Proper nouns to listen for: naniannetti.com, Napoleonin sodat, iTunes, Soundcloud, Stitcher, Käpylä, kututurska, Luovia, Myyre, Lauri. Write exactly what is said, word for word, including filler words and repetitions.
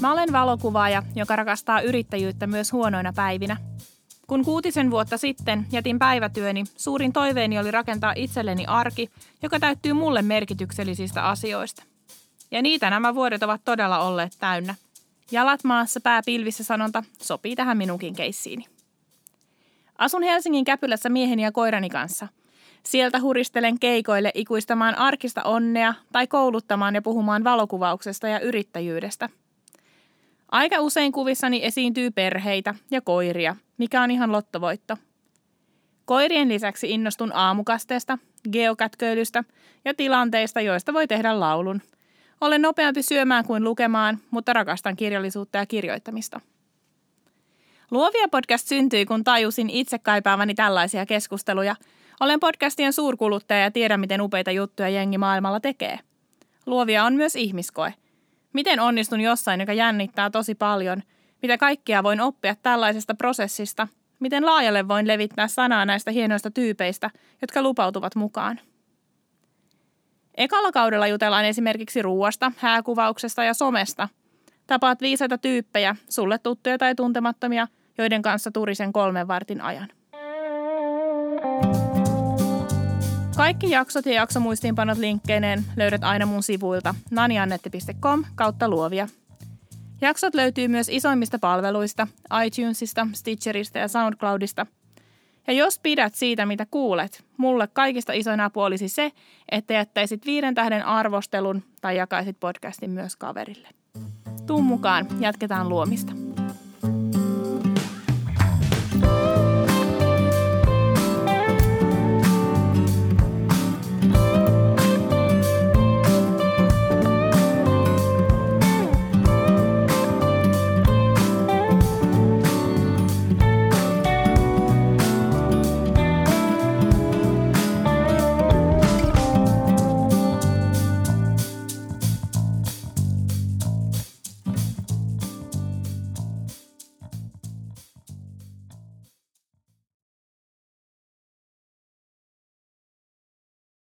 Mä olen valokuvaaja, joka rakastaa yrittäjyyttä myös huonoina päivinä. Kun kuutisen vuotta sitten jätin päivätyöni, suurin toiveeni oli rakentaa itselleni arki, joka täyttyy mulle merkityksellisistä asioista. Ja niitä nämä vuodet ovat todella olleet täynnä. Jalat maassa, pää pilvissä -sanonta sopii tähän minunkin keissiini. Asun Helsingin Käpylässä mieheni ja koirani kanssa. Sieltä huristelen keikoille ikuistamaan arkista onnea tai kouluttamaan ja puhumaan valokuvauksesta ja yrittäjyydestä. Aika usein kuvissani esiintyy perheitä ja koiria, mikä on ihan lottovoitto. Koirien lisäksi innostun aamukasteesta, geokätköilystä ja tilanteista, joista voi tehdä laulun. Olen nopeampi syömään kuin lukemaan, mutta rakastan kirjallisuutta ja kirjoittamista. Luovia podcast syntyi, kun tajusin itse kaipaavani tällaisia keskusteluja. Olen podcastien suurkuluttaja ja tiedän, miten upeita juttuja jengi maailmalla tekee. Luovia on myös ihmiskoe. Miten onnistun jossain, joka jännittää tosi paljon? Mitä kaikkea voin oppia tällaisesta prosessista? Miten laajalle voin levittää sanaa näistä hienoista tyypeistä, jotka lupautuvat mukaan? Ekalla kaudella jutellaan esimerkiksi ruuasta, hääkuvauksesta ja somesta. Tapaat viisaita tyyppejä, sulle tuttuja tai tuntemattomia, joiden kanssa turisen kolmen vartin ajan. Kaikki jaksot ja jaksomuistiinpanot linkkeineen löydät aina mun sivuilta naniannetti piste com kautta luovia. Jaksot löytyy myös isoimmista palveluista, iTunesista, Stitcheristä ja Soundcloudista. Ja jos pidät siitä, mitä kuulet, mulle kaikista isoin apu olisi se, että jättäisit viiden tähden arvostelun tai jakaisit podcastin myös kaverille. Tuu mukaan, jatketaan luomista.